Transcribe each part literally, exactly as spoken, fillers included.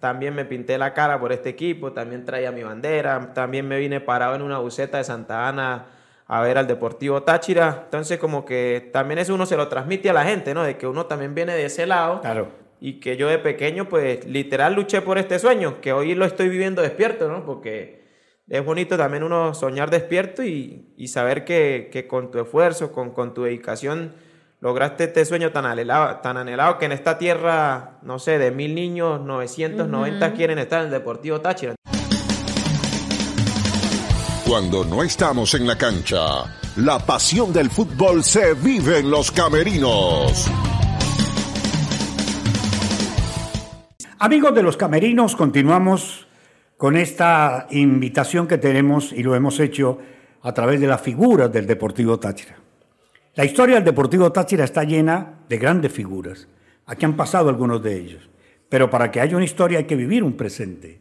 también me pinté la cara por este equipo, también traía mi bandera, también me vine parado en una buseta de Santa Ana a ver al Deportivo Táchira. Entonces como que también eso uno se lo transmite a la gente, ¿no? De que uno también viene de ese lado. Claro. Y que yo de pequeño pues literal luché por este sueño, que hoy lo estoy viviendo despierto, ¿no? Porque es bonito también uno soñar despierto y, y saber que, que con tu esfuerzo, con, con tu dedicación lograste este sueño tan anhelado, tan anhelado que en esta tierra, no sé, de mil niños, novecientos noventa uh-huh. quieren estar en el Deportivo Táchira. Cuando no estamos en la cancha, la pasión del fútbol se vive en los camerinos. Amigos de los camerinos, continuamos con esta invitación que tenemos y lo hemos hecho a través de las figuras del Deportivo Táchira. La historia del Deportivo Táchira está llena de grandes figuras. Aquí han pasado algunos de ellos. Pero para que haya una historia hay que vivir un presente.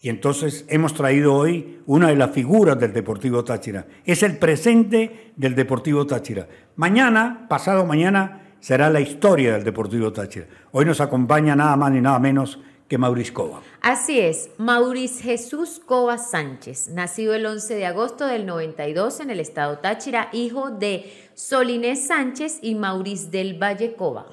Y entonces hemos traído hoy una de las figuras del Deportivo Táchira. Es el presente del Deportivo Táchira. Mañana, pasado mañana, será la historia del Deportivo Táchira. Hoy nos acompaña nada más ni nada menos que Maurice Cova. Así es, Maurice Jesús Cova Sánchez, nacido el once de agosto del noventa y dos en el estado Táchira, hijo de Solinés Sánchez y Maurice del Valle Cova,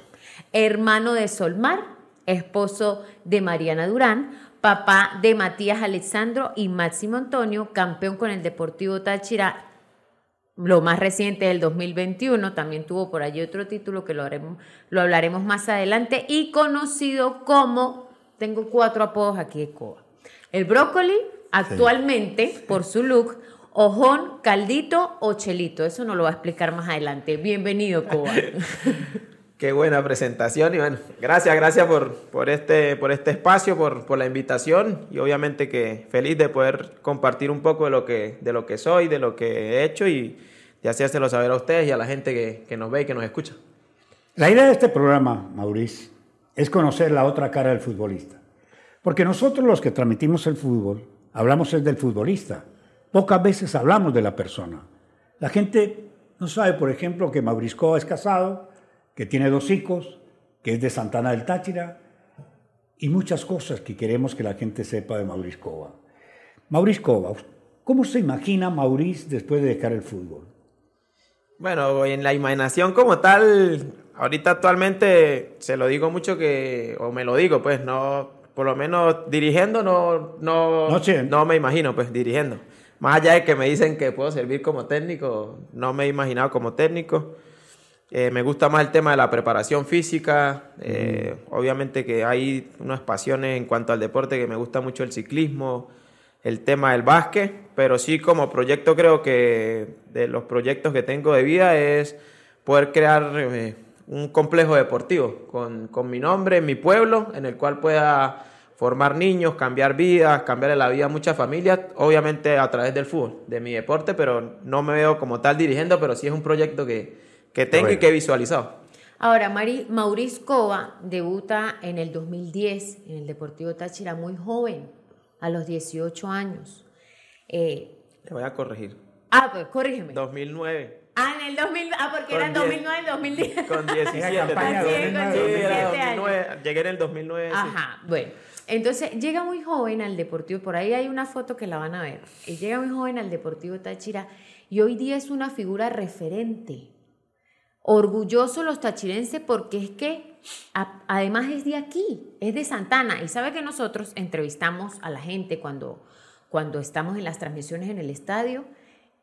hermano de Solmar, esposo de Mariana Durán, papá de Matías Alexandro y Máximo Antonio, campeón con el Deportivo Táchira, lo más reciente del dos mil veintiuno, también tuvo por allí otro título que lo, haremos, lo hablaremos más adelante, y conocido como... Tengo cuatro apodos aquí de Cova. El Brocoli, actualmente, sí. por su look, Ojón, Caldito o Chelito. Eso nos lo va a explicar más adelante. Bienvenido, Cova. Qué buena presentación. Y bueno, gracias, gracias por, por, este, por este espacio, por, por la invitación. Y obviamente que feliz de poder compartir un poco de lo que, de lo que soy, de lo que he hecho y de hacérselo saber a ustedes y a la gente que, que nos ve y que nos escucha. La idea de este programa, Maurice, es conocer la otra cara del futbolista. Porque nosotros los que transmitimos el fútbol, hablamos es del futbolista. Pocas veces hablamos de la persona. La gente no sabe, por ejemplo, que Maurice Cova es casado, que tiene dos hijos, que es de Santa Ana del Táchira, y muchas cosas que queremos que la gente sepa de Maurice Cova. Maurice Cova, ¿cómo se imagina Maurice después de dejar el fútbol? Bueno, en la imaginación como tal... Ahorita actualmente se lo digo mucho que, o me lo digo, pues, no, por lo menos dirigiendo no, no, no, sí. no me imagino, pues, dirigiendo. Más allá de que me dicen que puedo servir como técnico, no me he imaginado como técnico. Eh, me gusta más el tema de la preparación física. Eh, mm. Obviamente que hay unas pasiones en cuanto al deporte que me gusta mucho el ciclismo, el tema del básquet, pero sí como proyecto creo que de los proyectos que tengo de vida es poder crear... Eh, un complejo deportivo con, con mi nombre, en mi pueblo, en el cual pueda formar niños, cambiar vidas, cambiarle la vida a muchas familias, obviamente a través del fútbol, de mi deporte, pero no me veo como tal dirigiendo, pero sí es un proyecto que, que tengo bueno. y que he visualizado. Ahora, Mari, Maurice Cova debuta en el dos mil diez en el Deportivo Táchira muy joven, a los dieciocho años. Eh, Te voy a corregir. Ah, pues corrígeme. dos mil nueve. Ah, en el dos mil, ah, porque era dos mil nueve, el dos mil diez. Con diecisiete. Campaña, dos mil nueve, llegué en el dos mil nueve. Ajá, sí. Bueno. Entonces, llega muy joven al Deportivo, por ahí hay una foto que la van a ver. Él llega muy joven al Deportivo Táchira y hoy día es una figura referente. Orgulloso los tachirenses porque es que a, además es de aquí, es de Santa Ana. Y sabe que nosotros entrevistamos a la gente cuando, cuando estamos en las transmisiones en el estadio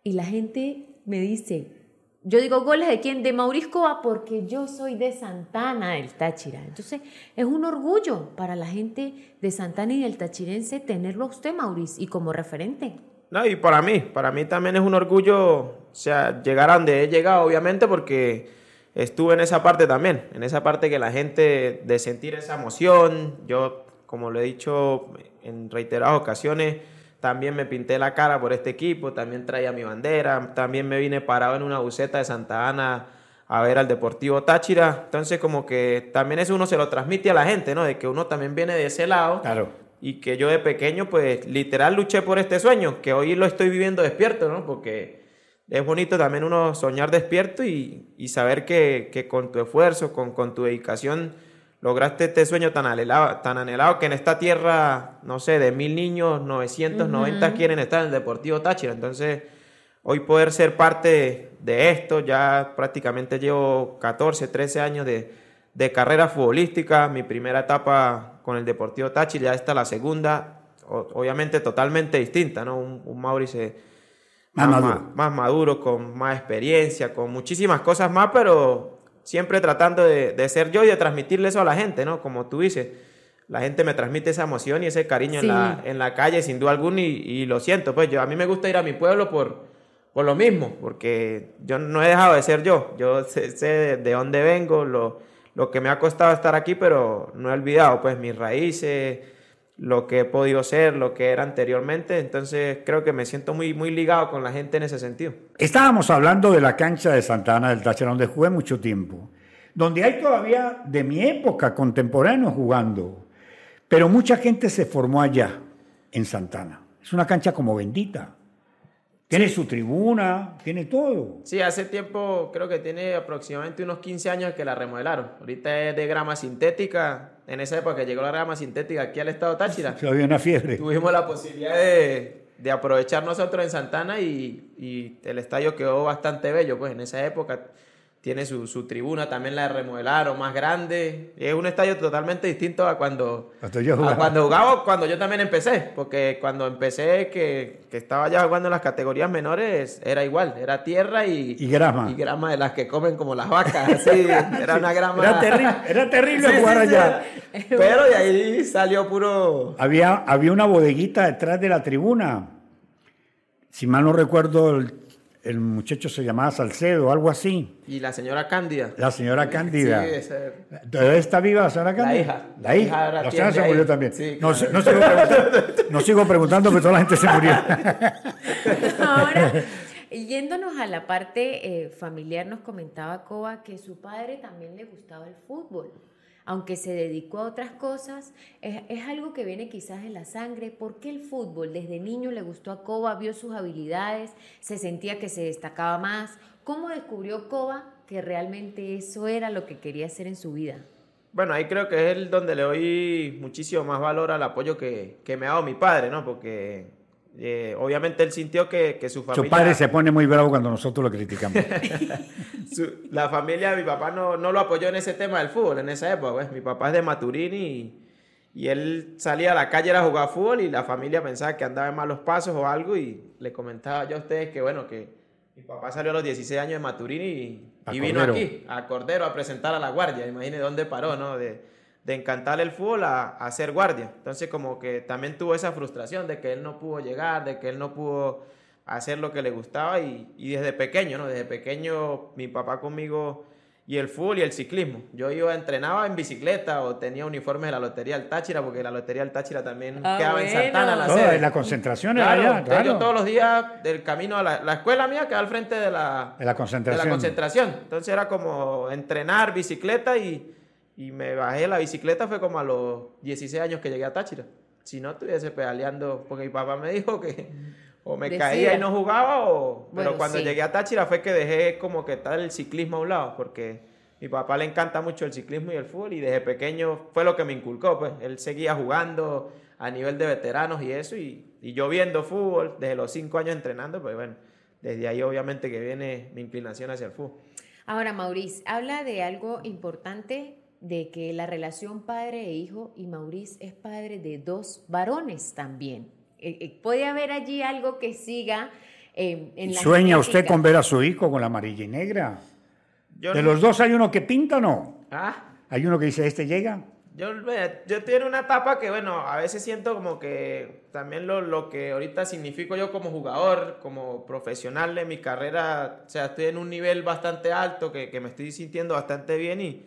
y la gente me dice... Yo digo, ¿goles de quién? De Maurice Cova, porque yo soy de Santa Ana del Táchira. Entonces, es un orgullo para la gente de Santa Ana y del tachirense tenerlo a usted, Maurice, y como referente. No, y para mí, para mí también es un orgullo, o sea, llegar a donde he llegado, obviamente, porque estuve en esa parte también, en esa parte que la gente, de sentir esa emoción, yo, como lo he dicho en reiteradas ocasiones, también me pinté la cara por este equipo, también traía mi bandera, también me vine parado en una buseta de Santa Ana a ver al Deportivo Táchira. Entonces como que también eso uno se lo transmite a la gente, ¿no? De que uno también viene de ese lado. Claro. Y que yo de pequeño pues literal luché por este sueño, que hoy lo estoy viviendo despierto, ¿no? Porque es bonito también uno soñar despierto y, y saber que, que con tu esfuerzo, con, con tu dedicación... lograste este sueño tan anhelado, tan anhelado que en esta tierra, no sé, de mil niños, novecientos noventa uh-huh. quieren estar en el Deportivo Táchira. Entonces, hoy poder ser parte de esto, ya prácticamente llevo catorce, trece años de, de carrera futbolística, mi primera etapa con el Deportivo Táchira, ya está la segunda, o, obviamente totalmente distinta, ¿no? Un, un Maurice más, más, maduro. Más, más maduro, con más experiencia, con muchísimas cosas más, pero siempre tratando de, de ser yo y de transmitirle eso a la gente, ¿no? Como tú dices, la gente me transmite esa emoción y ese cariño sí. en, la, en la calle, sin duda alguna, y, y lo siento. Pues yo, a mí me gusta ir a mi pueblo por, por lo mismo, porque yo no he dejado de ser yo. Yo sé, sé de dónde vengo, lo, lo que me ha costado estar aquí, pero no he olvidado pues mis raíces, lo que he podido ser, lo que era anteriormente. Entonces creo que me siento muy, muy ligado con la gente en ese sentido. Estábamos hablando de la cancha de Santa Ana del Táchira, donde jugué mucho tiempo, donde hay todavía de mi época contemporáneos jugando, pero mucha gente se formó allá en Santa Ana. Es una cancha como bendita, tiene sí. su tribuna, tiene todo. Sí, hace tiempo, creo que tiene aproximadamente unos quince años que la remodelaron. Ahorita es de grama sintética. En esa época que llegó la grama sintética aquí al estado Táchira, se había una fiebre. Tuvimos la posibilidad de, de aprovechar nosotros en Santa Ana y, y el estadio quedó bastante bello. Pues en esa época tiene su, su tribuna, también la remodelaron más grande. Es un estadio totalmente distinto a cuando, cuando yo jugaba. A cuando jugaba, cuando yo también empecé. Porque cuando empecé, que, que estaba ya jugando en las categorías menores, era igual. Era tierra y, y, grama. y grama de las que comen como las vacas. Así, era una grama. Era, terri era terrible sí, jugar sí, allá. Sí, pero de ahí salió puro... Había, había una bodeguita detrás de la tribuna. Si mal no recuerdo... El... El muchacho se llamaba Salcedo, algo así. Y la señora Cándida. La señora Cándida. Sí, esa era. ¿Está viva la señora Cándida? La hija. La hija. La, la señora se murió también. Sí, claro. no, no, sigo preguntando, no sigo preguntando, pero toda la gente se murió. Ahora, yéndonos a la parte eh, familiar, nos comentaba Cova que su padre también le gustaba el fútbol. Aunque se dedicó a otras cosas, es, es algo que viene quizás en la sangre. ¿Por qué el fútbol? Desde niño le gustó a Cova, vio sus habilidades, se sentía que se destacaba más. ¿Cómo descubrió Cova que realmente eso era lo que quería hacer en su vida? Bueno, ahí creo que es el donde le doy muchísimo más valor al apoyo que, que me ha dado mi padre, ¿no? Porque eh, obviamente él sintió que, que su familia... Su padre se pone muy bravo cuando nosotros lo criticamos. La familia de mi papá no, no lo apoyó en ese tema del fútbol, en esa época. Pues. Mi papá es de Maturín y, y él salía a la calle a jugar fútbol y la familia pensaba que andaba en malos pasos o algo, y le comentaba yo a ustedes que, bueno, que mi papá salió a los dieciséis años de Maturín y, y vino aquí, a Cordero, a presentar a la guardia. Imagínense dónde paró, ¿no? De, de encantarle el fútbol a, a ser guardia. Entonces como que también tuvo esa frustración de que él no pudo llegar, de que él no pudo... hacer lo que le gustaba y, y desde pequeño, ¿no? Desde pequeño mi papá conmigo y el fútbol y el ciclismo. Yo iba, entrenaba en bicicleta o tenía uniformes de la Lotería del Táchira, porque la Lotería del Táchira también ah, quedaba bueno. en Santa Ana. La no, sede. En la concentración era claro, allá, claro. Yo todos los días del camino a la, la escuela mía quedaba al frente de la, de la concentración. De la concentración. Entonces era como entrenar bicicleta y, y me bajé la bicicleta, fue como a los dieciséis años que llegué a Táchira. Si no estuviese pedaleando, porque mi papá me dijo que... O me Decía. caía y no jugaba, o... Bueno, pero cuando sí. llegué a Táchira fue que dejé como que tal el ciclismo a un lado, porque a mi papá le encanta mucho el ciclismo y el fútbol, y desde pequeño fue lo que me inculcó, pues. Él seguía jugando a nivel de veteranos y eso, y, y yo viendo fútbol, desde los cinco años entrenando, pues bueno, desde ahí obviamente que viene mi inclinación hacia el fútbol. Ahora, Maurice, habla de algo importante, de que la relación padre e hijo, y Maurice es padre de dos varones también. ¿Puede haber allí algo que siga eh, en la ¿Sueña genética? Usted con ver a su hijo con la amarilla y negra? Yo ¿De no... los dos hay uno que pinta o no? ¿Ah? ¿Hay uno que dice, este llega? Yo, yo estoy en una etapa que, bueno, a veces siento como que también lo, lo que ahorita significo yo como jugador, como profesional de mi carrera, o sea, estoy en un nivel bastante alto, que, que me estoy sintiendo bastante bien y...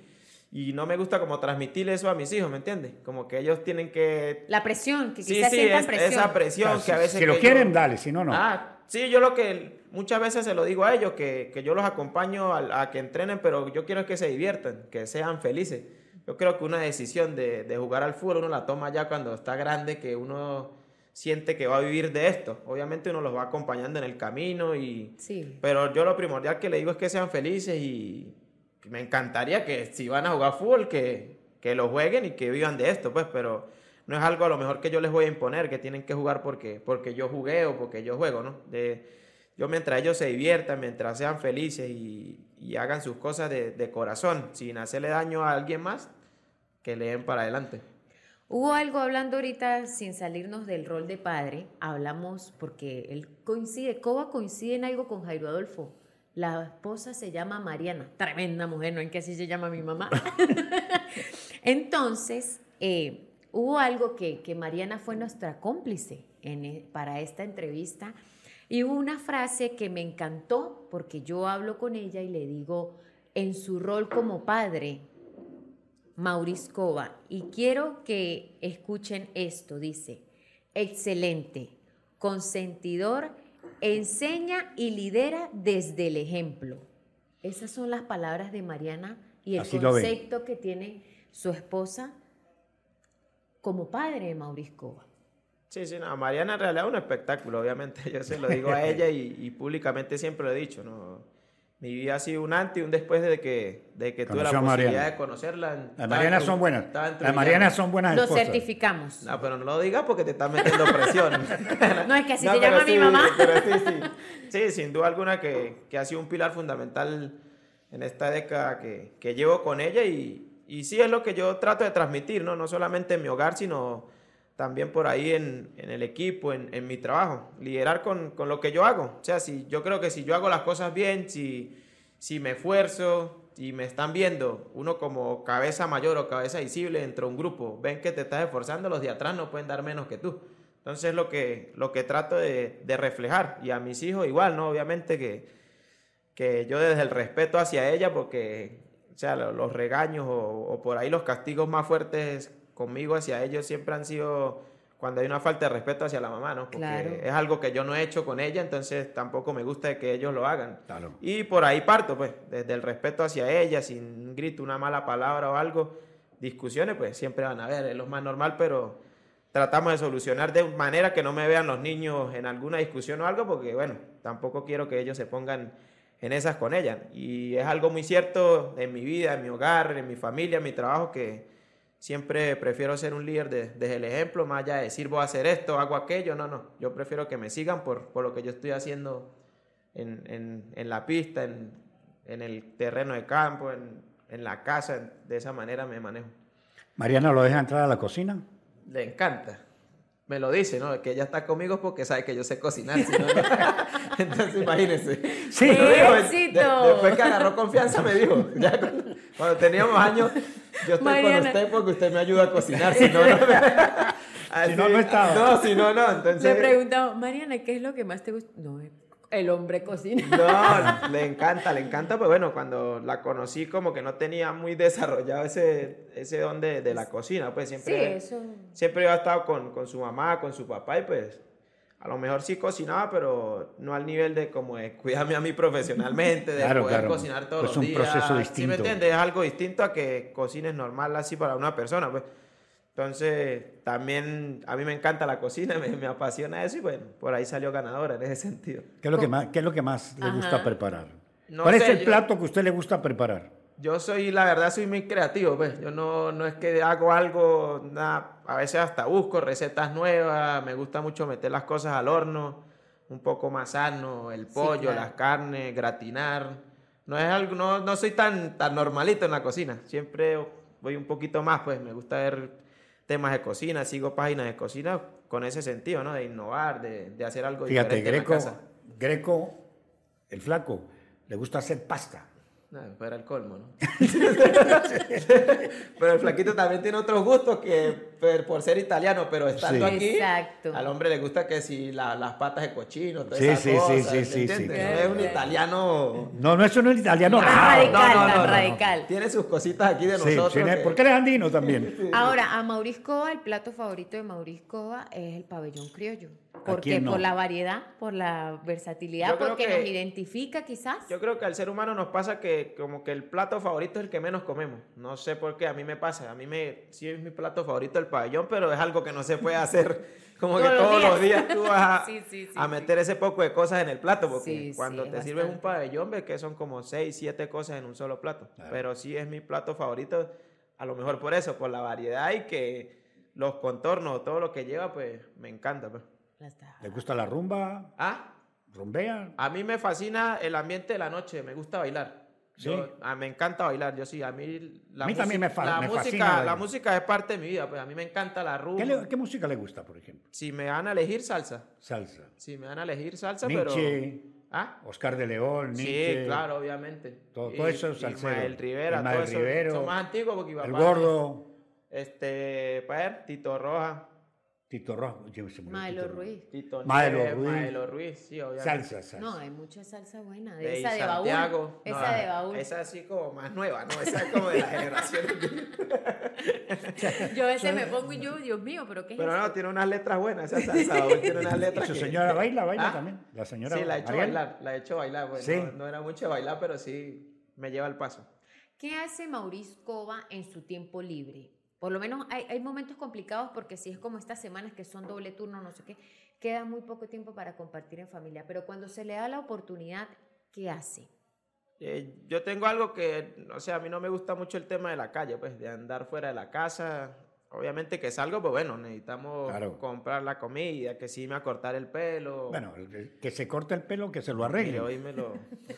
Y no me gusta como transmitir eso a mis hijos, ¿me entiendes? Como que ellos tienen que... La presión, que quizás sí, sí, sientan presión. Esa presión claro, que a veces... Si lo quieren, yo... dale, si no, no. Ah, sí, yo lo que muchas veces se lo digo a ellos, que, que yo los acompaño a, a que entrenen, pero yo quiero que se diviertan, que sean felices. Yo creo que una decisión de, de jugar al fútbol uno la toma ya cuando está grande, que uno... siente que va a vivir de esto. Obviamente uno los va acompañando en el camino y... Sí. Pero yo lo primordial que le digo es que sean felices y... Me encantaría que si van a jugar fútbol, que, que lo jueguen y que vivan de esto, pues, pero no es algo a lo mejor que yo les voy a imponer, que tienen que jugar porque, porque yo jugué o porque yo juego, ¿no? De, yo mientras ellos se diviertan, mientras sean felices y, y hagan sus cosas de, de corazón, sin hacerle daño a alguien más, que le den para adelante. Hubo algo hablando ahorita, sin salirnos del rol de padre, hablamos porque él coincide, Cova coincide en algo con Jairo Adolfo. La esposa se llama Mariana, tremenda mujer, no es que así se llama mi mamá. Entonces, eh, hubo algo que, que Mariana fue nuestra cómplice en, para esta entrevista, y hubo una frase que me encantó porque yo hablo con ella y le digo, en su rol como padre, Maurice Cova, y quiero que escuchen esto, dice, excelente, consentidor, enseña y lidera desde el ejemplo. Esas son las palabras de Mariana y el así concepto que tiene su esposa como padre de Maurice Cova. Sí, sí, no, Mariana en realidad es un espectáculo, obviamente, yo se lo digo a ella y, y públicamente siempre lo he dicho, ¿no? Mi vida ha sido un antes y un después de que, de que tuve la posibilidad Mariana. de conocerla. Las Marianas son buenas. Las Marianas son buenas esposas. Lo certificamos. No, pero no lo digas porque te estás metiendo presión. No, es que así no, se llama sí, mi mamá. Pero sí, sí. Sí, sin duda alguna que, que ha sido un pilar fundamental en esta década que, que llevo con ella. Y, y sí es lo que yo trato de transmitir, ¿no? No solamente en mi hogar, sino también por ahí en, en el equipo, en, en mi trabajo. Liderar con, con lo que yo hago. O sea, si, yo creo que si yo hago las cosas bien, si... Si me esfuerzo, si me están viendo, uno como cabeza mayor o cabeza visible dentro de un grupo, ven que te estás esforzando, los de atrás no pueden dar menos que tú. Entonces lo que, lo que trato de, de reflejar, y a mis hijos igual, ¿no? Obviamente que, que yo desde el respeto hacia ella, porque o sea, los regaños o, o por ahí los castigos más fuertes conmigo hacia ellos siempre han sido cuando hay una falta de respeto hacia la mamá, ¿no? Porque claro, es algo que yo no he hecho con ella, entonces tampoco me gusta que ellos lo hagan. Claro. Y por ahí parto, pues, desde el respeto hacia ella, sin un grito, una mala palabra o algo. Discusiones, pues, siempre van a haber, es lo más normal, pero tratamos de solucionar de manera que no me vean los niños en alguna discusión o algo, porque, bueno, tampoco quiero que ellos se pongan en esas con ella. Y es algo muy cierto en mi vida, en mi hogar, en mi familia, en mi trabajo, que siempre prefiero ser un líder de, desde el ejemplo, más allá de decir voy a hacer esto, hago aquello. No, no. Yo prefiero que me sigan por, por lo que yo estoy haciendo en, en, en la pista, en, en el terreno de campo, en, en la casa. De esa manera me manejo. ¿Mariana lo deja entrar a la cocina? Le encanta. Me lo dice, ¿no? Que ella está conmigo porque sabe que yo sé cocinar. Si no, no. Entonces, imagínense. Sí, me dijo, éxito. De, después que agarró confianza me dijo. Ya cuando, cuando teníamos años, yo estoy Mariana. con usted porque usted me ayuda a cocinar. Si no, no, me, así, si no, no estaba. No, si no, no. Entonces, le preguntaba, Mariana, ¿qué es lo que más te gusta? No, el hombre cocina. No, le encanta, le encanta. Pues bueno, cuando la conocí como que no tenía muy desarrollado ese, ese don de, de la cocina. Pues siempre, sí, eso. Siempre había estado con, con su mamá, con su papá y pues a lo mejor sí cocinaba, pero no al nivel de como de cuidarme a mí profesionalmente, de claro, poder claro. cocinar todos pues los días. Es un proceso distinto. ¿Sí me entiendes? Es algo distinto a que cocines normal así para una persona, pues. Entonces, también a mí me encanta la cocina, me, me apasiona eso y bueno, por ahí salió ganadora en ese sentido. ¿Qué es lo que más, qué es lo que más le gusta preparar? No ¿Cuál sé, es el yo, plato que a usted le gusta preparar? Yo soy, la verdad, soy muy creativo, pues. Yo no, no es que hago algo, nada, a veces hasta busco recetas nuevas, me gusta mucho meter las cosas al horno, un poco más sano, el pollo, sí, claro. las carnes, gratinar. No es algo, no, no soy tan, tan normalito en la cocina, siempre voy un poquito más, pues me gusta ver temas de cocina, sigo páginas de cocina con ese sentido, ¿no? De innovar, de, de hacer algo Fíjate, diferente Greco, en la casa. Greco, el flaco, le gusta hacer pasta. No, fuera el colmo, ¿no? Pero el flaquito también tiene otros gustos que por ser italiano, pero estando sí. aquí, Exacto. al hombre le gusta que si la, las patas de cochino, todas sí, esas sí, cosas, sí, sí, sí, sí, no es un italiano... No, no es un italiano no, radical, no, no, no, no, radical. No. Tiene sus cositas aquí de sí, nosotros. Tiene, que... Porque eres andino también. Sí. Ahora, a Maurice Cova, el plato favorito de Maurice Cova es el pabellón criollo. Porque no? Por la variedad, por la versatilidad, porque que, nos identifica quizás. Yo creo que al ser humano nos pasa que como que el plato favorito es el que menos comemos. No sé por qué, a mí me pasa. A mí me, sí es mi plato favorito el pabellón, pero es algo que no se puede hacer. Como todos que todos los días, los días tú vas a, sí, sí, sí, a meter sí. ese poco de cosas en el plato. Porque sí, cuando sí, te sirves un pabellón ves que son como seis, siete cosas en un solo plato. Claro. Pero sí es mi plato favorito. a lo mejor por eso, por la variedad y que los contornos, todo lo que lleva, pues me encanta. Pues. ¿Le gusta la rumba? ¿Ah? ¿Rumbea? A mí me fascina el ambiente de la noche, me gusta bailar. ¿Sí? Yo, a, me encanta bailar, yo sí, a mí la, a mí también me la me música la música es parte de mi vida, pues a mí me encanta la rumba. ¿Qué, le, ¿Qué música le gusta, por ejemplo? Si me van a elegir salsa. Salsa. Si me van a elegir salsa, Nietzsche, pero... ¿Ah? Oscar de León, Nietzsche. Sí, claro, obviamente. Todo, todo eso es salsero. Ismael Rivera, Ismael todo eso. Rivero, son más antiguos porque iba El papá, Gordo. Este, para ver, Tito Roja. Tito Roja, Maelo Ruiz. Tito Maelo Ruiz. Maelo Ruiz, sí, obviamente. Salsa, salsa. No, hay mucha salsa buena. De de esa, de Santiago, esa, no, esa de baúl. Esa de baúl. Esa así como más nueva, ¿no? Esa es como de la generación. Yo a veces me pongo y yo, Dios mío, pero ¿qué es? Pero no, eso tiene unas letras buenas. Esa salsa de baúl tiene unas letras. ¿Su señora baila? ¿Baila ¿Ah? también? La señora sí, la he hecho bailar. La he hecho bailar. Bueno, sí. no, no era mucho bailar, pero sí me lleva al paso. ¿Qué hace Maurice Cova en su tiempo libre? Por lo menos hay, hay momentos complicados porque si es como estas semanas que son doble turno, no sé qué, queda muy poco tiempo para compartir en familia. Pero cuando se le da la oportunidad, ¿qué hace? Eh, yo tengo algo que, o sea, a mí no me gusta mucho el tema de la calle, pues de andar fuera de la casa. Obviamente que salgo, pues bueno, necesitamos claro. comprar la comida, que sí me acortar el pelo. Bueno, que se corte el pelo, que se lo arregle. Hoy me lo,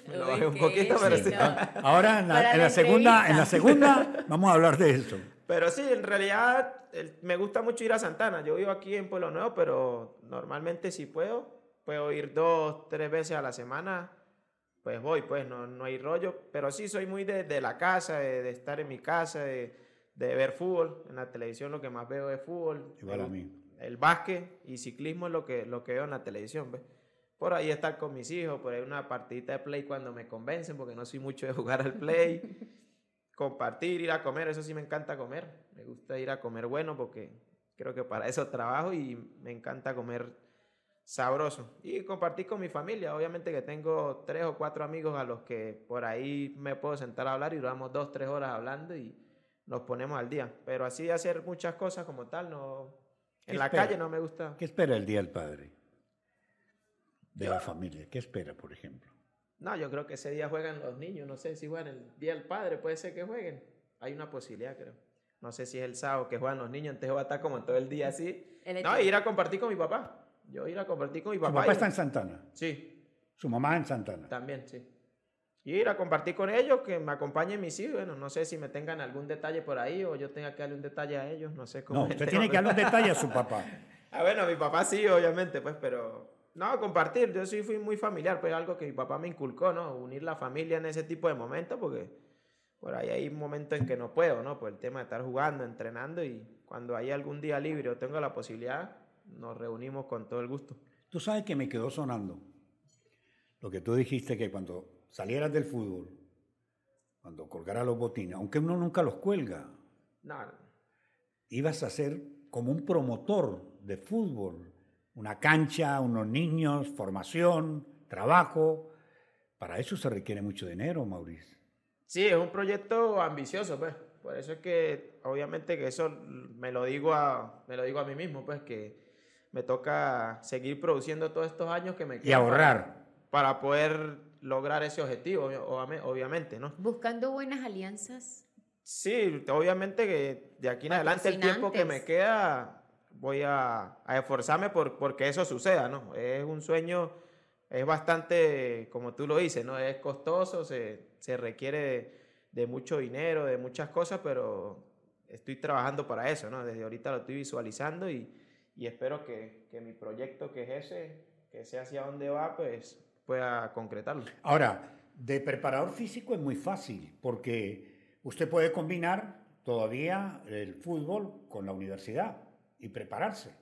me lo bajé un poquito, pero sí. Sí. Ahora en la, en la segunda, en la segunda vamos a hablar de eso. Pero sí, en realidad el, me gusta mucho ir a Santa Ana. Yo vivo aquí en Pueblo Nuevo, pero normalmente si puedo, puedo ir dos, tres veces a la semana, pues voy, pues no, no hay rollo. Pero sí, soy muy de, de la casa, de, de estar en mi casa, de... de ver fútbol, en la televisión lo que más veo es fútbol. Igual el, a mí. El básquet y ciclismo es lo que, lo que veo en la televisión. ¿Ves? Por ahí estar con mis hijos, por ahí una partidita de play cuando me convencen, porque no soy mucho de jugar al play. Compartir, ir a comer, eso sí me encanta comer. Me gusta ir a comer bueno porque creo que para eso trabajo y me encanta comer sabroso. Y compartir con mi familia, obviamente que tengo tres o cuatro amigos a los que por ahí me puedo sentar a hablar y duramos dos, tres horas hablando y nos ponemos al día, pero así hacer muchas cosas como tal, no en la calle no me gusta. ¿Qué espera el Día del Padre? De la familia, ¿qué espera, por ejemplo? No, yo creo que ese día juegan los niños, no sé si juegan el Día del Padre, puede ser que jueguen, hay una posibilidad creo. No sé si es el sábado que juegan los niños, entonces va a estar como todo el día así. No, ir a compartir con mi papá, yo ir a compartir con mi papá. ¿Su papá está en Santa Ana? Sí. ¿Su mamá en Santa Ana? También, sí. Y ir a compartir con ellos, que me acompañen mis hijos. Bueno, no sé si me tengan algún detalle por ahí o yo tenga que darle un detalle a ellos, no sé cómo. No, usted tiene que darle un detalle a su papá. Ah, bueno, a mi papá sí, obviamente, pues, pero... No, compartir, yo sí fui muy familiar, pues algo que mi papá me inculcó, ¿no? Unir la familia en ese tipo de momentos, porque por ahí hay momentos en que no puedo, ¿no? Por el tema de estar jugando, entrenando, y cuando hay algún día libre o tengo la posibilidad, nos reunimos con todo el gusto. Tú sabes que me quedó sonando lo que tú dijiste, que cuando... salieras del fútbol, cuando colgaras los botines, aunque uno nunca los cuelga, no. ibas a ser como un promotor de fútbol, una cancha, unos niños, formación, trabajo. Para eso se requiere mucho dinero, Maurice. Sí, es un proyecto ambicioso, pues. Por eso es que, obviamente, que eso me lo digo a, me lo digo a mí mismo, pues, que me toca seguir produciendo todos estos años que me quedan. Y ahorrar. Para, para poder... lograr ese objetivo, obviamente, ¿no? ¿Buscando buenas alianzas? Sí, obviamente que de aquí en adelante el tiempo que me queda voy a, a esforzarme por, porque eso suceda, ¿no? Es un sueño, es bastante, como tú lo dices, ¿no? Es costoso, se, se requiere de, de mucho dinero, de muchas cosas, pero estoy trabajando para eso, ¿no? Desde ahorita lo estoy visualizando y, y espero que, que mi proyecto que es ese, que sea hacia dónde va, pues... pueda concretarlo. Ahora, de preparador físico es muy fácil, porque usted puede combinar todavía el fútbol con la universidad y prepararse.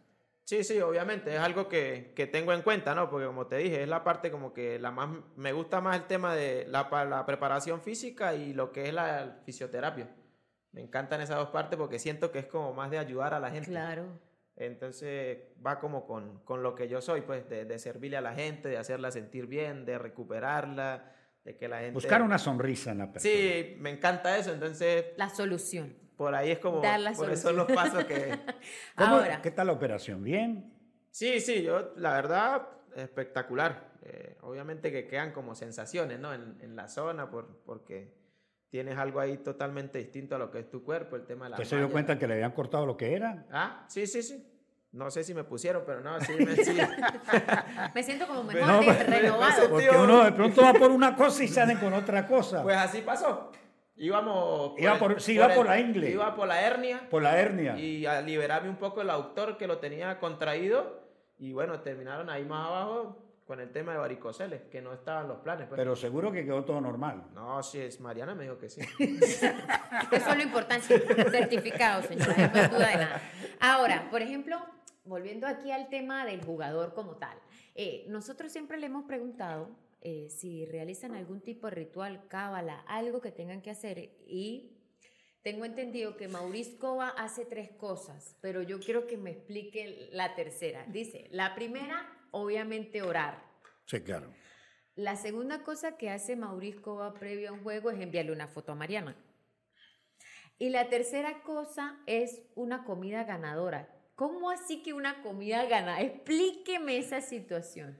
Sí, sí, obviamente, es algo que, que tengo en cuenta, ¿no? Porque como te dije, es la parte como que la más, me gusta más el tema de la, la preparación física y lo que es la fisioterapia. Me encantan esas dos partes porque siento que es como más de ayudar a la gente. Claro. Entonces va como con, con lo que yo soy, pues de, de servirle a la gente, de hacerla sentir bien, de recuperarla, de que la gente... Buscar una sonrisa en la persona. Sí, me encanta eso, entonces... La solución. Por ahí es como... Dar la por solución. Eso son los pasos que... Ahora. ¿Qué tal la operación? ¿Bien? Sí, sí, yo la verdad, espectacular. Eh, obviamente que quedan como sensaciones, ¿no? En, en la zona, por, porque... tienes algo ahí totalmente distinto a lo que es tu cuerpo, el tema de la malla. ¿Se dio cuenta que le habían cortado lo que era? Ah, sí, sí, sí. No sé si me pusieron, pero no, sí me sí. Me siento como mejor, no, de renovado. Porque uno de pronto va por una cosa y salen con otra cosa. Pues así pasó. Íbamos... Iba por, el, sí, por iba el, por la ingle. Iba por la hernia. Por la hernia. Y a liberarme un poco el aductor que lo tenía contraído. Y bueno, terminaron ahí más abajo con el tema de varicoceles, que no estaban los planes. Pues. Pero seguro que quedó todo normal. No, sí, es Mariana me dijo que sí. Eso es lo importante. Certificado, señora. No hay duda de nada. Ahora, por ejemplo... Volviendo aquí al tema del jugador como tal, eh, nosotros siempre le hemos preguntado eh, si realizan algún tipo de ritual, cábala, algo que tengan que hacer, y tengo entendido que Maurice Cova hace tres cosas, pero yo quiero que me explique la tercera. Dice, la primera, obviamente orar. Sí, claro. La segunda cosa que hace Maurice Cova previo a un juego es enviarle una foto a Mariana. Y la tercera cosa es una comida ganadora. ¿Cómo así que una comida gana? Explíqueme esa situación.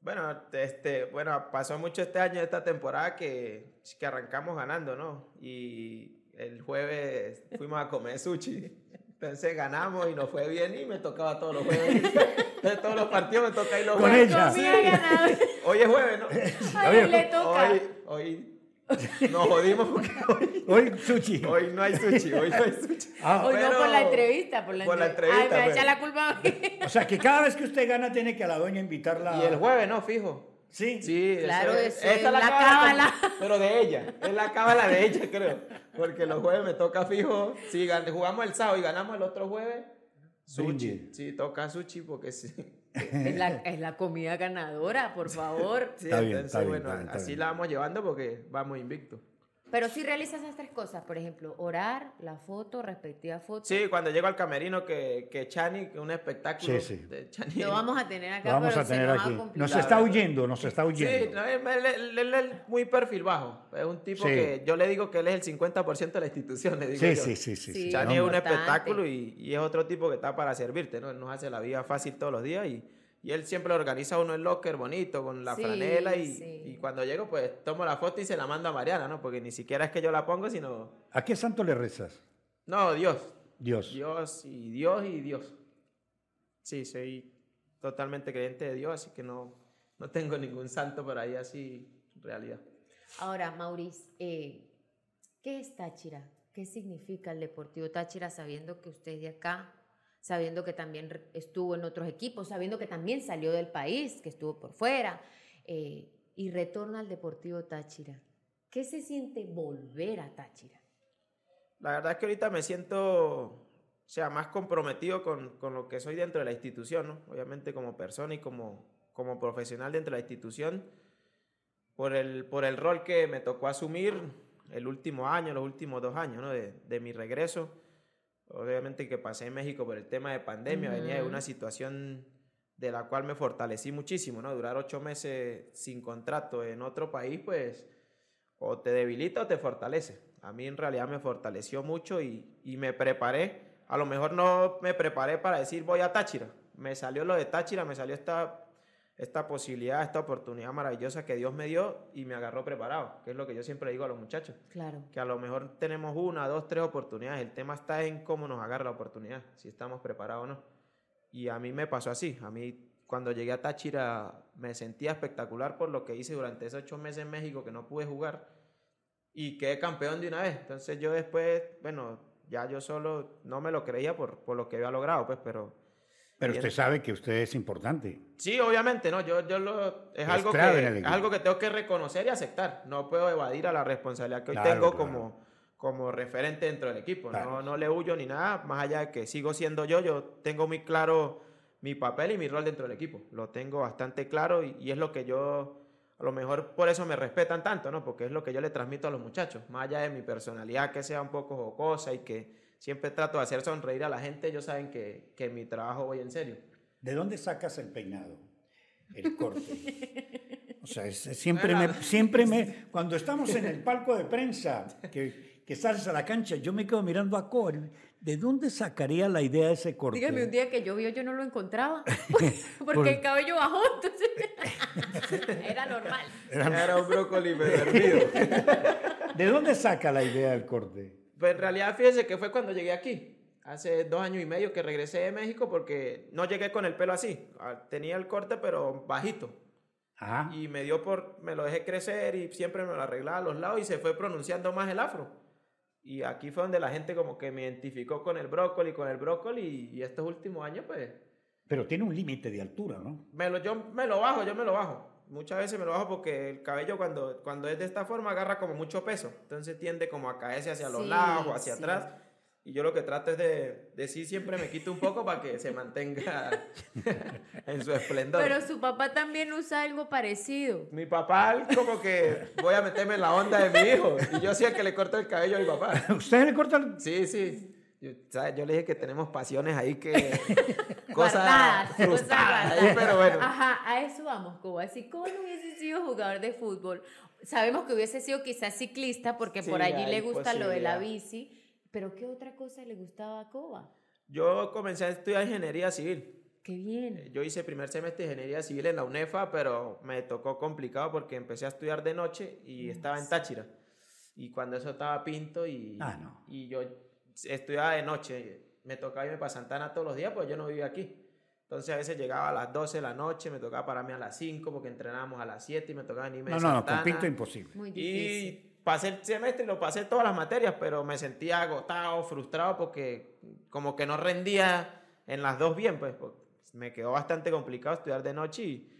Bueno, este, bueno, pasó mucho este año, esta temporada, que, que arrancamos ganando, ¿no? Y el jueves fuimos a comer sushi. Entonces ganamos y nos fue bien y me tocaba todos los jueves. De todos los partidos me toca ir los jueves. Con ella. Sí. Hoy es jueves, ¿no? A él le toca. Hoy, hoy nos jodimos porque hoy, hoy, sushi. hoy no hay sushi, hoy no hay sushi. Ah, hoy no, por la entrevista, por la por entrevista. La entrevista. Ay, me echa la culpa a mí. O sea, que cada vez que usted gana tiene que a la doña invitarla. Y el jueves, ¿no? Fijo. Sí. Sí, claro, eso, eso es la, la cábala. Pero de ella, es la cábala de ella, creo. Porque los jueves me toca fijo. Si jugamos el sábado y ganamos el otro jueves, sushi. Bindi. Sí, toca sushi porque sí. Es la, es la comida ganadora, por favor. Sí, está bien, entonces, está bueno, bien, así bien. La vamos llevando porque vamos invictos. Pero si sí realizas esas tres cosas, por ejemplo, orar, la foto, respectiva foto. Sí, cuando llego al camerino, que, que Chani, un espectáculo. Sí, sí. De Chani. Lo vamos a tener acá, vamos pero a tener se nos aquí. Va a Nos está huyendo, nos está huyendo. Sí, no, él, él, él es muy perfil bajo. Es un tipo sí. que yo le digo que él es el cincuenta por ciento de la institución. Le digo sí, yo. sí, sí, sí, sí. Chani no, es un importante. espectáculo y, y es otro tipo que está para servirte, ¿no? Él nos hace la vida fácil todos los días y... Y él siempre organiza uno el locker bonito, con la sí, franela, y, sí. y cuando llego, pues, tomo la foto y se la mando a Mariana, ¿no? Porque ni siquiera es que yo la pongo, sino... ¿A qué santo le rezas? No, Dios. Dios. Dios y Dios y Dios. Sí, soy totalmente creyente de Dios, así que no, no tengo ningún santo por ahí así, en realidad. Ahora, Maurice, eh, ¿qué es Táchira? ¿Qué significa el Deportivo Táchira, sabiendo que usted es de acá? Sabiendo que también estuvo en otros equipos, sabiendo que también salió del país, que estuvo por fuera, eh, y retorna al Deportivo Táchira. ¿Qué se siente volver a Táchira? La verdad es que ahorita me siento, o sea, más comprometido con, con lo que soy dentro de la institución, ¿no? Obviamente como persona y como, como profesional dentro de la institución, por el, por el rol que me tocó asumir el último año, los últimos dos años, ¿no? de, de mi regreso. Obviamente que pasé en México por el tema de pandemia, uh-huh. venía de una situación de la cual me fortalecí muchísimo, ¿no? Durar ocho meses sin contrato en otro país, pues, o te debilita o te fortalece. A mí en realidad me fortaleció mucho y, y me preparé. A lo mejor no me preparé para decir voy a Táchira. Me salió lo de Táchira, me salió esta, esta posibilidad, esta oportunidad maravillosa que Dios me dio y me agarró preparado, que es lo que yo siempre digo a los muchachos. Claro. Que a lo mejor tenemos una, dos, tres oportunidades. El tema está en cómo nos agarra la oportunidad, si estamos preparados o no. Y a mí me pasó así. A mí, cuando llegué a Táchira, me sentía espectacular por lo que hice durante esos ocho meses en México que no pude jugar y quedé campeón de una vez. Entonces yo después, bueno, ya yo solo no me lo creía por, por lo que había logrado, pues, pero... Pero usted sabe que usted es importante. Sí, obviamente, no, yo, yo lo, es, es, algo que, es algo que tengo que reconocer y aceptar. No puedo evadir a la responsabilidad que hoy claro, tengo claro. Como, como referente dentro del equipo. Claro. No, no le huyo ni nada, más allá de que sigo siendo yo, yo tengo muy claro mi papel y mi rol dentro del equipo. Lo tengo bastante claro y, y es lo que yo, a lo mejor por eso me respetan tanto, ¿no? Porque es lo que yo le transmito a los muchachos. Más allá de mi personalidad, que sea un poco jocosa y que... Siempre trato de hacer sonreír a la gente. Ellos saben que, que mi trabajo voy en serio. ¿De dónde sacas el peinado? El corte. O sea, es, es, siempre, me, siempre me... Cuando estamos en el palco de prensa, que, que salsa a la cancha, yo me quedo mirando a Cova. ¿De dónde sacaría la idea de ese corte? Dígame, un día que yo vio, yo no lo encontraba, porque Por... el cabello bajó, entonces era normal. Era, era un brócoli perdido. ¿De dónde saca la idea del corte? Pues en realidad, fíjese que fue cuando llegué aquí. Hace dos años y medio que regresé de México, porque no llegué con el pelo así. Tenía el corte, pero bajito. Ajá. Y me dio por... Me lo dejé crecer y siempre me lo arreglaba a los lados y se fue pronunciando más el afro. Y aquí fue donde la gente como que me identificó con el brócoli, con el brócoli. Y estos últimos años, pues... Pero tiene un límite de altura, ¿no? Me lo, yo me lo bajo, yo me lo bajo. Muchas veces me lo bajo porque el cabello cuando, cuando es de esta forma agarra como mucho peso. Entonces tiende como a caerse hacia los sí, lados o hacia sí. atrás. Y yo lo que trato es de decir siempre me quito un poco para que se mantenga en su esplendor. Pero su papá también usa algo parecido. Mi papá como que voy a meterme en la onda de mi hijo. Y yo sí el que le corto el cabello a mi papá. ¿Ustedes le cortan? Sí, sí. Yo, ¿sabes? Yo le dije que tenemos pasiones ahí que... Cosas frustradas. Cosa pero bueno. Ajá, a eso vamos, Cova. Si Cova no hubiese sido jugador de fútbol, sabemos que hubiese sido quizás ciclista porque sí, por allí le gusta lo de la bici. ¿Pero qué otra cosa le gustaba a Cova? Yo comencé a estudiar ingeniería civil. ¡Qué bien! Yo hice primer semestre de ingeniería civil en la UNEFA, pero me tocó complicado porque empecé a estudiar de noche y Dios. Estaba en Táchira. Y cuando eso estaba pinto y, ah, no. y yo estudiaba de noche. Me tocaba irme para Santa Ana todos los días porque yo no vivía aquí. Entonces a veces llegaba a las doce de la noche, me tocaba pararme a las cinco porque entrenábamos a las siete y me tocaba venirme no, de Santa Ana. No, no, con pinto imposible. Muy difícil. Y pasé el semestre y lo pasé todas las materias, pero me sentía agotado, frustrado, porque como que no rendía en las dos bien, pues, pues me quedó bastante complicado estudiar de noche y,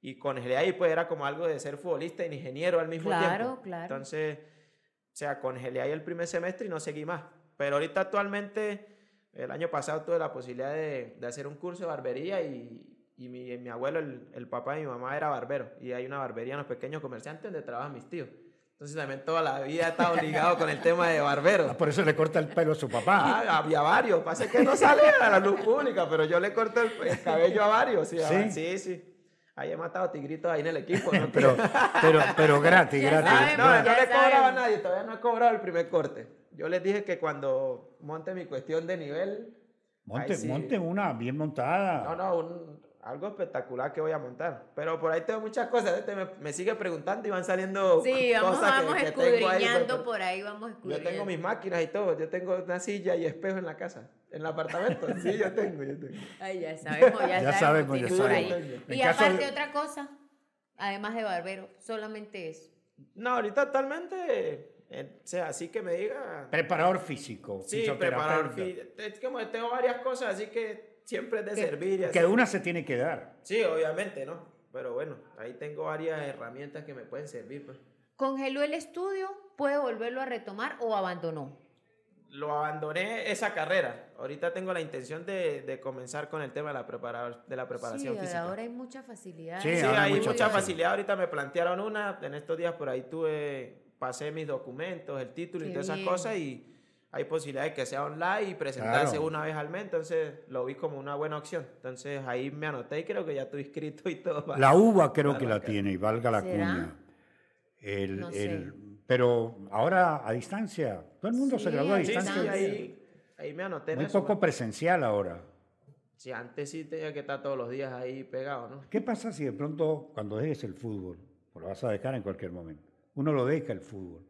y congelé ahí, pues era como algo de ser futbolista e ingeniero al mismo tiempo. Claro, claro. Entonces, o sea, congelé ahí el primer semestre y no seguí más. Pero ahorita actualmente, el año pasado tuve la posibilidad de, de hacer un curso de barbería y... Y mi, mi abuelo, el, el papá de mi mamá era barbero. Y hay una barbería en los pequeños comerciantes donde trabajan mis tíos. Entonces también toda la vida he estado ligado con el tema de barberos. Ah, por eso le corta el pelo a su papá. Ah, había varios. Pasa que no sale a la luz pública, pero yo le corto el, el cabello a varios. Sí, ¿sí? sí. sí. Ahí he matado tigritos ahí en el equipo. ¿No? pero, pero, pero gratis, gratis. Sabemos, no, no le cobraba a nadie. Todavía no he cobrado el primer corte. Yo les dije que cuando monte mi cuestión de nivel... Monte, sí. monte una bien montada. No, no, un... algo espectacular que voy a montar. Pero por ahí tengo muchas cosas. Este me, me sigue preguntando y van saliendo sí, vamos, cosas vamos que, escudriñando que tengo ahí, pero por ahí vamos escudriñando. Yo tengo mis máquinas y todo. Yo tengo una silla y espejo en la casa. En el apartamento. Sí, yo tengo, yo tengo. Ay, ya sabemos, ya, ya sabemos. Ya sabemos. Y aparte de... otra cosa, además de barbero, solamente eso. No, ahorita actualmente... O sea, así que me diga... Preparador físico. Sí, preparador físico. Es que tengo varias cosas, así que siempre es de servir. Que una se tiene que dar. Sí, obviamente, ¿no? Pero bueno, ahí tengo varias herramientas que me pueden servir. Pues. ¿Congeló el estudio? ¿Puede volverlo a retomar o abandonó? Lo abandoné esa carrera. Ahorita tengo la intención de, de comenzar con el tema de la, preparar, de la preparación sí, física. Sí, ahora hay mucha facilidad. Sí, sí hay mucha, mucha facilidad. Ahorita me plantearon una. En estos días por ahí tuve... pasé mis documentos, el título Qué y todas esas bien. cosas y hay posibilidades que sea online y presentarse claro. una vez al mes, entonces lo vi como una buena opción. Entonces ahí me anoté y creo que ya estoy inscrito y todo. Para, la U B A creo que la tiene y valga la ¿Será? cuña. El, no sé. el, pero ahora a distancia, todo el mundo sí, se graduó a distancia. Sí, sí, ahí, ahí me anoté. Muy poco presencial ahora. Sí, antes sí tenía que estar todos los días ahí pegado, ¿no? ¿Qué pasa si de pronto cuando dejes el fútbol, o lo vas a dejar en cualquier momento? Uno lo deja el fútbol.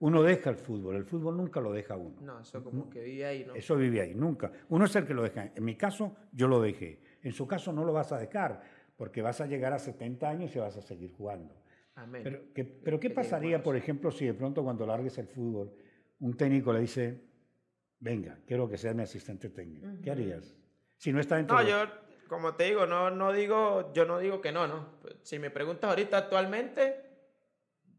Uno deja el fútbol. El fútbol nunca lo deja uno. No, eso como que vive ahí, ¿no? Eso vive ahí, nunca. Uno es el que lo deja. En mi caso, yo lo dejé. En su caso, no lo vas a dejar, porque vas a llegar a setenta años y vas a seguir jugando. Amén. Pero, que, pero ¿qué pasaría, por ejemplo, si de pronto cuando largues el fútbol, un técnico le dice, venga, quiero que seas mi asistente técnico? Uh-huh. ¿Qué harías? Si no está dentro No, de... yo, como te digo, no, no digo, yo no digo que no, ¿no? Si me preguntas ahorita actualmente...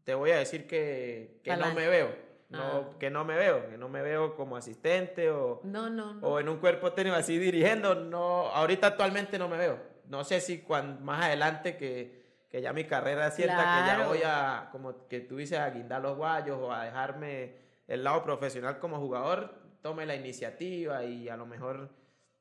Te voy a decir que, que no me veo, no, que no me veo, que no me veo como asistente o, no, no, no. o en un cuerpo técnico así dirigiendo. No, ahorita actualmente no me veo. No sé si cuando, más adelante que, que ya mi carrera sienta claro. que ya voy a, como que tú dices, a guindar los guayos o a dejarme el lado profesional como jugador, tome la iniciativa y a lo mejor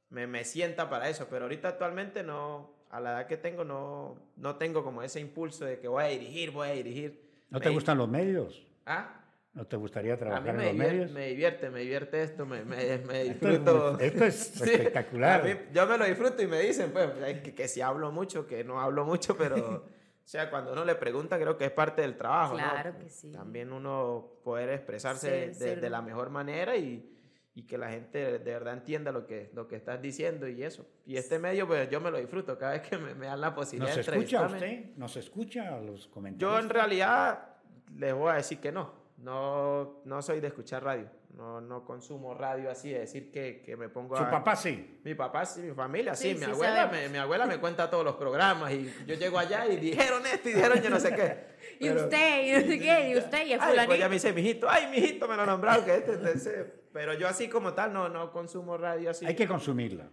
me, me sienta para eso. Pero ahorita actualmente no, a la edad que tengo no, no tengo como ese impulso de que voy a dirigir, voy a dirigir. ¿No te gustan los medios? ¿Ah? ¿No te gustaría trabajar me en los medios? Me divierte, me divierte esto, me, me, me disfruto. Esto es, esto es sí, espectacular. Mí, yo me lo disfruto y me dicen, pues, que, que si hablo mucho, que no hablo mucho, pero... O sea, cuando uno le pregunta, creo que es parte del trabajo, claro, ¿no? Que sí. También uno poder expresarse sí, de, de la mejor manera y, y que la gente de verdad entienda lo que, lo que estás diciendo y eso. Y este medio, pues yo me lo disfruto cada vez que me, me dan la posibilidad de entrevistarme. ¿Nos escucha usted? ¿Nos escucha a los comentarios? Yo en realidad les voy a decir que no. No, no soy de escuchar radio. No, no consumo radio así, de decir que, que me pongo a... ¿Su papá sí? Mi papá sí, mi familia sí. sí mi, sí, abuela, me, mi abuela me cuenta todos los programas y yo llego allá y dijeron esto y dijeron yo no sé qué. Pero, y usted, y no sé qué, y usted, y el fulanito. Ay, pues ya me dice, mijito, ay, mijito, me lo nombraron. Que este, este, este. Pero yo así como tal no, no consumo radio así. Hay que consumirla.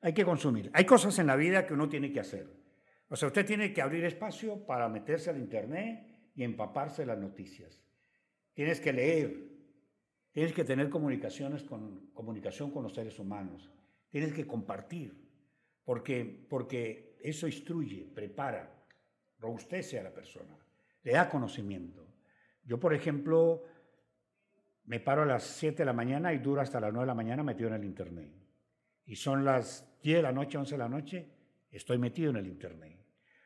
Hay que consumirla. Hay cosas en la vida que uno tiene que hacer. O sea, usted tiene que abrir espacio para meterse al internet y empaparse de las noticias. Tienes que leer, tienes que tener comunicaciones con, comunicación con los seres humanos, tienes que compartir, porque, porque eso instruye, prepara, robustece a la persona, le da conocimiento. Yo, por ejemplo, me paro a las siete de la mañana y duro hasta las nueve de la mañana metido en el internet. Y son las diez de la noche, once de la noche, estoy metido en el internet,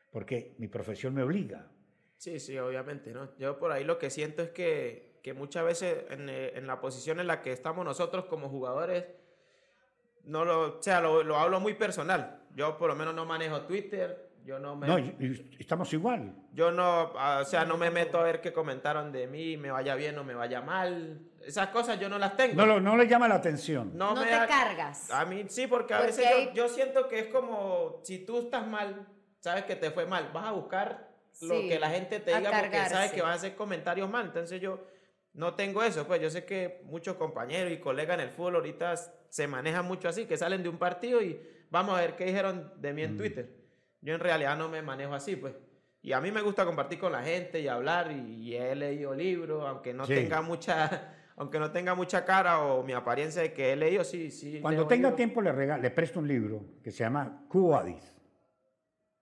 porque mi profesión me obliga. Sí, sí, obviamente, ¿no? Yo por ahí lo que siento es que, que muchas veces en, en la posición en la que estamos nosotros como jugadores, no lo, o sea, lo, lo hablo muy personal. Yo por lo menos no manejo Twitter, yo no me... No, estamos igual. Yo no, o sea, no me meto a ver qué comentaron de mí, me vaya bien o me vaya mal. Esas cosas yo no las tengo. No, no le llama la atención. No, no me te ha, cargas. A mí sí, porque a porque veces hay... yo, yo siento que es como, si tú estás mal, sabes que te fue mal, vas a buscar... lo sí, que la gente te diga porque sabe que vas a hacer comentarios mal. Entonces yo no tengo eso, pues yo sé que muchos compañeros y colegas en el fútbol ahorita se manejan mucho así, que salen de un partido y vamos a ver qué dijeron de mí en mm. Twitter. Yo en realidad no me manejo así, pues. Y a mí me gusta compartir con la gente y hablar, y, y he leído libros, aunque no sí. tenga mucha aunque no tenga mucha cara o mi apariencia de que he leído, sí, sí. Cuando tenga libros. tiempo le, regalo, le presto un libro que se llama Cubadis.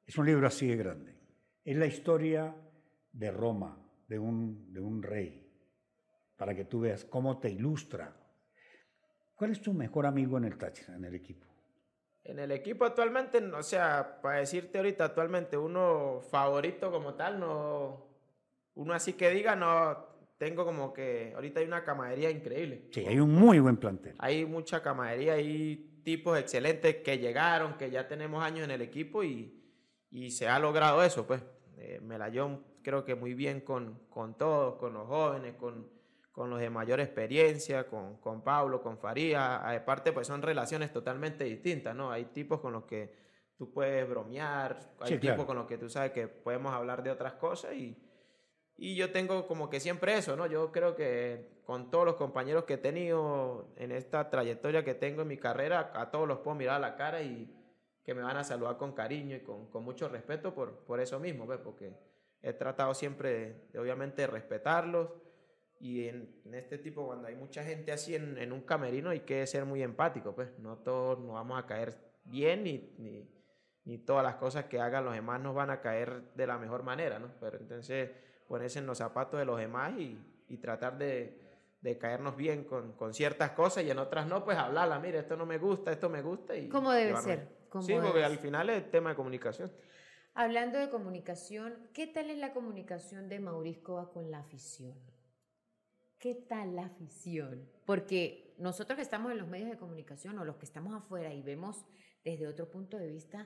Es un libro así de grande. Es la historia de Roma, de un, de un rey, para que tú veas cómo te ilustra. ¿Cuál es tu mejor amigo en el Táchira, en el equipo? En el equipo actualmente, o sea, para decirte ahorita, actualmente uno favorito como tal, no, uno así que diga, no, tengo como que, ahorita hay una camaradería increíble. Sí, hay un muy buen plantel. Hay mucha camaradería, hay tipos excelentes que llegaron, que ya tenemos años en el equipo y... Y se ha logrado eso, pues. Eh, me la llevo creo que muy bien con, con todos, con los jóvenes, con, con los de mayor experiencia, con, con Pablo, con Faría. Aparte, pues son relaciones totalmente distintas, ¿no? Hay tipos con los que tú puedes bromear, hay sí, tipos claro. con los que tú sabes que podemos hablar de otras cosas y, y yo tengo como que siempre eso, ¿no? Yo creo que con todos los compañeros que he tenido en esta trayectoria que tengo en mi carrera, a todos los puedo mirar a la cara y... que me van a saludar con cariño y con, con mucho respeto por, por eso mismo, ¿ves? Porque he tratado siempre de, de obviamente respetarlos y en, en este tipo cuando hay mucha gente así en, en un camerino hay que ser muy empático, pues no todos nos vamos a caer bien ni, ni, ni todas las cosas que hagan los demás nos van a caer de la mejor manera, ¿no? Pero entonces ponerse en los zapatos de los demás y, y tratar de, de caernos bien con, con ciertas cosas y en otras no, pues hablarla, mira, esto no me gusta, esto me gusta. Y ¿cómo debe llevarme. ser? Sí, porque al final es tema de comunicación. Hablando de comunicación, ¿qué tal es la comunicación de Maurice Cova con la afición? ¿Qué tal la afición? Porque nosotros que estamos en los medios de comunicación o los que estamos afuera y vemos desde otro punto de vista,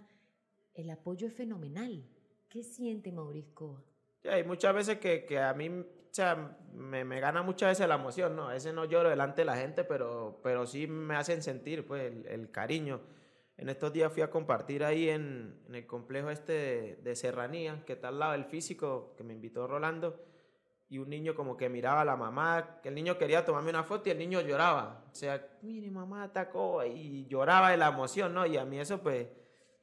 el apoyo es fenomenal. ¿Qué siente Maurice Cova? Sí, hay muchas veces que, que a mí o sea, me, me gana muchas veces la emoción, ¿no? A veces no lloro delante de la gente, pero, pero sí me hacen sentir pues, el, el cariño. En estos días fui a compartir ahí en, en el complejo este de, de Serranía, que está al lado del físico, que me invitó Rolando, y un niño como que miraba a la mamá, que el niño quería tomarme una foto y el niño lloraba. O sea, mire, mamá atacó, y lloraba de la emoción, ¿no? Y a mí eso pues,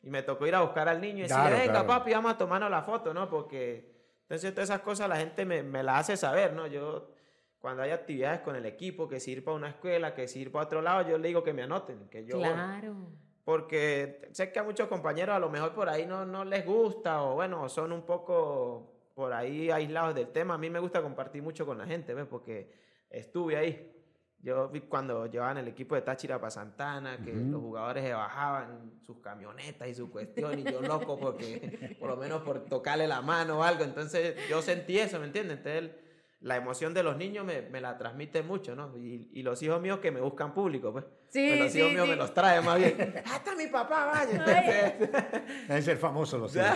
y me tocó ir a buscar al niño y decirle, claro, venga claro. papi, vamos a tomarnos la foto, ¿no? Porque entonces todas esas cosas la gente me, me las hace saber, ¿no? Yo... Cuando hay actividades con el equipo, que sirva a una escuela, que sirva a otro lado, yo le digo que me anoten, que yo Claro. voy. Porque sé que a muchos compañeros a lo mejor por ahí no, no les gusta o bueno, son un poco por ahí aislados del tema. A mí me gusta compartir mucho con la gente, ¿ves? Porque estuve ahí. Yo vi cuando llevaban el equipo de Táchira para Santa Ana, que uh-huh. los jugadores se bajaban sus camionetas y su cuestión, y yo loco porque, por lo menos por tocarle la mano o algo. Entonces yo sentí eso, ¿me entiendes? Entonces el, la emoción de los niños me, me la transmite mucho, ¿no? Y, y los hijos míos que me buscan público, pues. Sí, pues los sí, hijos míos sí. me los traen más bien. ¡Hasta mi papá, vaya! Entonces, es el famoso, los hijos.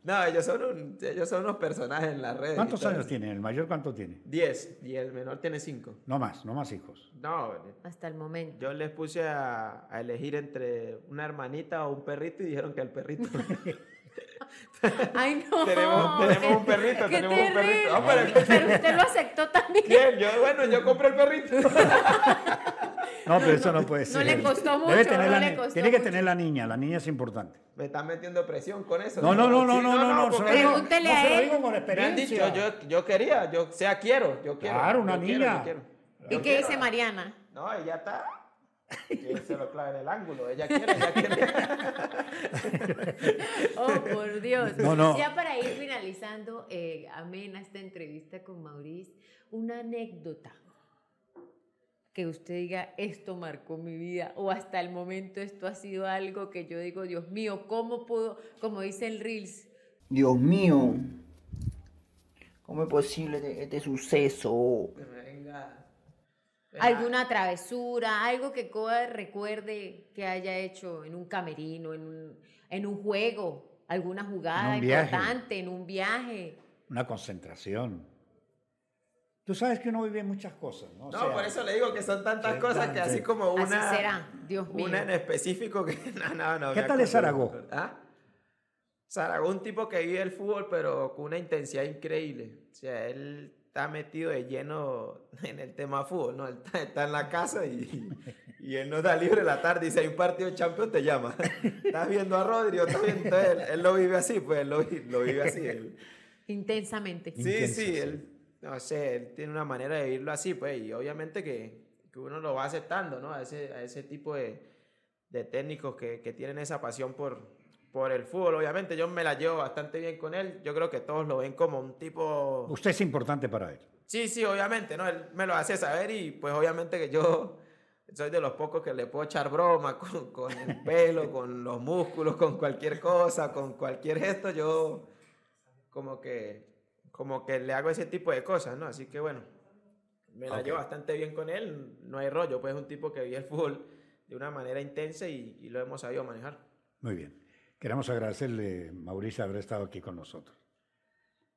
No, ellos son, un, ellos son unos personajes en las redes. ¿Cuántos años tiene? ¿El mayor cuánto tiene? Diez. Y el menor tiene cinco. No más, no más hijos. No. Hasta el momento. Yo les puse a, a elegir entre una hermanita o un perrito y dijeron que el perrito. ¡Ay, no! Tenemos, tenemos un perrito, qué tenemos terrible. un perrito. Oh, pero, pero usted lo aceptó también. ¿Quién? Yo, bueno, yo compré el perrito. No, pero no, eso no puede ser. No le costó mucho. Tener no le costó tiene que mucho. tener la niña. La niña es importante. Me están metiendo presión con eso. No, no, no, no, sí, no, no. no, no pregúntele a él. No, se lo digo con experiencia. Me han dicho, yo, yo quería, yo, o sea, quiero, yo quiero. Claro, una niña. Quiero, quiero. ¿Y yo qué quiero, dice Mariana? No, ella está... Que se lo clave en el ángulo. Ella quiere, ella quiere. Oh, por Dios. No, no. Ya para ir finalizando, eh, amén a esta entrevista con Maurice, una anécdota que usted diga, esto marcó mi vida, o hasta el momento esto ha sido algo que yo digo, Dios mío, ¿cómo puedo? Como dice el Reels. Dios mío, ¿cómo es posible este suceso? Venga. ¿Alguna travesura, algo que Cova recuerde que haya hecho en un camerino, en un, en un juego, alguna jugada en importante, en un viaje? Una concentración. Tú sabes que uno vive muchas cosas, ¿no? O no, sea, por eso le digo que son tantas que cosas tan, que así como una... Así será, Dios mío. Una en específico que... No, no, no. ¿Qué tal es Zaragoza? ¿Ah? Zaragoza, un tipo que vive el fútbol, pero con una intensidad increíble. O sea, él... está metido de lleno en el tema fútbol, ¿no? Él está, está en la casa y, y él no está libre la tarde y si hay un partido de Champions te llama. Estás viendo a Rodrigo, estás viendo... Entonces él, él lo vive así, pues él lo, lo vive así. Él. Intensamente. Sí, Intenso, sí, sí, él, no sé, él tiene una manera de vivirlo así, pues, y obviamente que, que uno lo va aceptando, ¿no? A ese, a ese tipo de, de técnicos que, que tienen esa pasión por... por el fútbol. Obviamente yo me la llevo bastante bien con él, yo creo que todos lo ven como un tipo... Usted es importante para él. Sí, sí, obviamente, ¿no? Él me lo hace saber y pues obviamente que yo soy de los pocos que le puedo echar broma con, con el pelo, con los músculos, con cualquier cosa, con cualquier gesto, yo como que, como que le hago ese tipo de cosas, ¿no? Así que bueno, me la okay. llevo bastante bien con él, no hay rollo, pues es un tipo que vive el fútbol de una manera intensa y, y lo hemos sabido manejar. Muy bien. Queremos agradecerle, Mauricio, haber estado aquí con nosotros.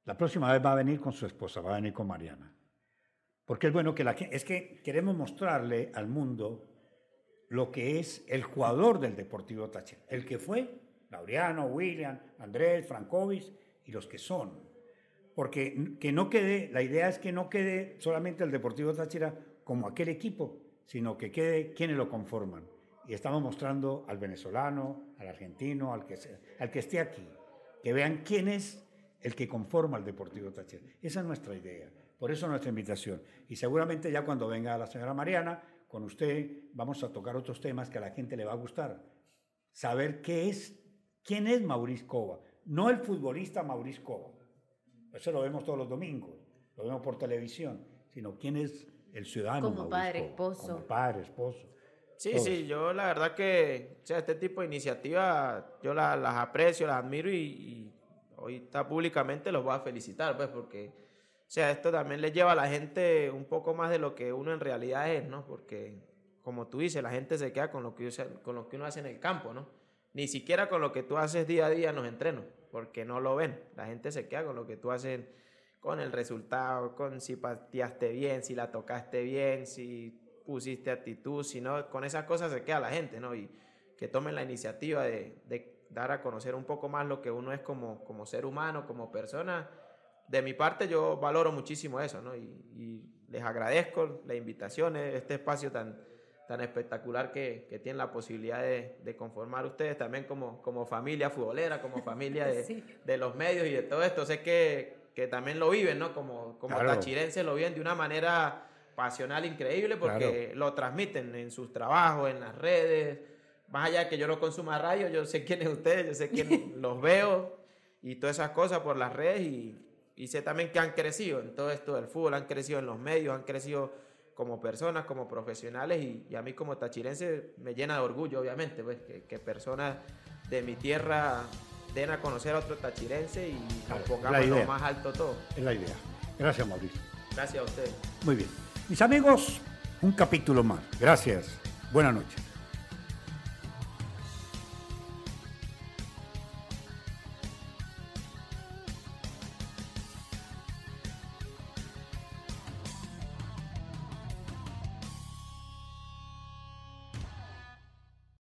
La próxima vez va a venir con su esposa, va a venir con Mariana. Porque es bueno que la gente... Es que queremos mostrarle al mundo lo que es el jugador del Deportivo Táchira. El que fue, Laureano, William, Andrés, Francovis y los que son. Porque que no quede, la idea es que no quede solamente el Deportivo Táchira como aquel equipo, sino que quede quienes lo conforman. Y estamos mostrando al venezolano, al argentino, al que, sea, al que esté aquí, que vean quién es el que conforma el Deportivo Táchira. Esa es nuestra idea, por eso nuestra invitación. Y seguramente ya cuando venga la señora Mariana, con usted vamos a tocar otros temas que a la gente le va a gustar. Saber qué es, quién es Maurice Cova, no el futbolista Maurice Cova. Eso lo vemos todos los domingos, lo vemos por televisión, sino quién es el ciudadano Como Maurice padre, Cova, esposo. Como padre, esposo. Sí, Todos. sí, yo la verdad que, o sea, este tipo de iniciativas yo la, las aprecio, las admiro y, y ahorita públicamente los voy a felicitar, pues, porque, o sea, esto también les lleva a la gente un poco más de lo que uno en realidad es, ¿no? Porque, como tú dices, la gente se queda con lo que, con lo que uno hace en el campo, ¿no? Ni siquiera con lo que tú haces día a día en los entrenos, porque no lo ven. La gente se queda con lo que tú haces con el resultado, con si pateaste bien, si la tocaste bien, si... pusiste actitud, sino con esas cosas se queda la gente, ¿no? Y que tomen la iniciativa de, de dar a conocer un poco más lo que uno es como, como ser humano, como persona. De mi parte yo valoro muchísimo eso, ¿no? Y, y les agradezco la invitación, este espacio tan, tan espectacular que, que tienen la posibilidad de, de conformar ustedes también como, como familia futbolera, como familia de, sí. de los medios y de todo esto. Sé que, que también lo viven, ¿no? Como, como claro. tachirenses lo viven de una manera... pasional increíble porque claro. lo transmiten en sus trabajos, en las redes, más allá de que yo lo consuma radio, yo sé quién es ustedes, yo sé quién los veo y todas esas cosas por las redes y, y sé también que han crecido en todo esto del fútbol, han crecido en los medios, han crecido como personas, como profesionales, y, y a mí como tachirense me llena de orgullo, obviamente, pues, que, que personas de mi tierra den a conocer a otro tachirense y claro, nos pongamos lo más alto todo. Es la idea. Gracias, Mauricio. Gracias a ustedes. Muy bien. Mis amigos, un capítulo más. Gracias. Buenas noches.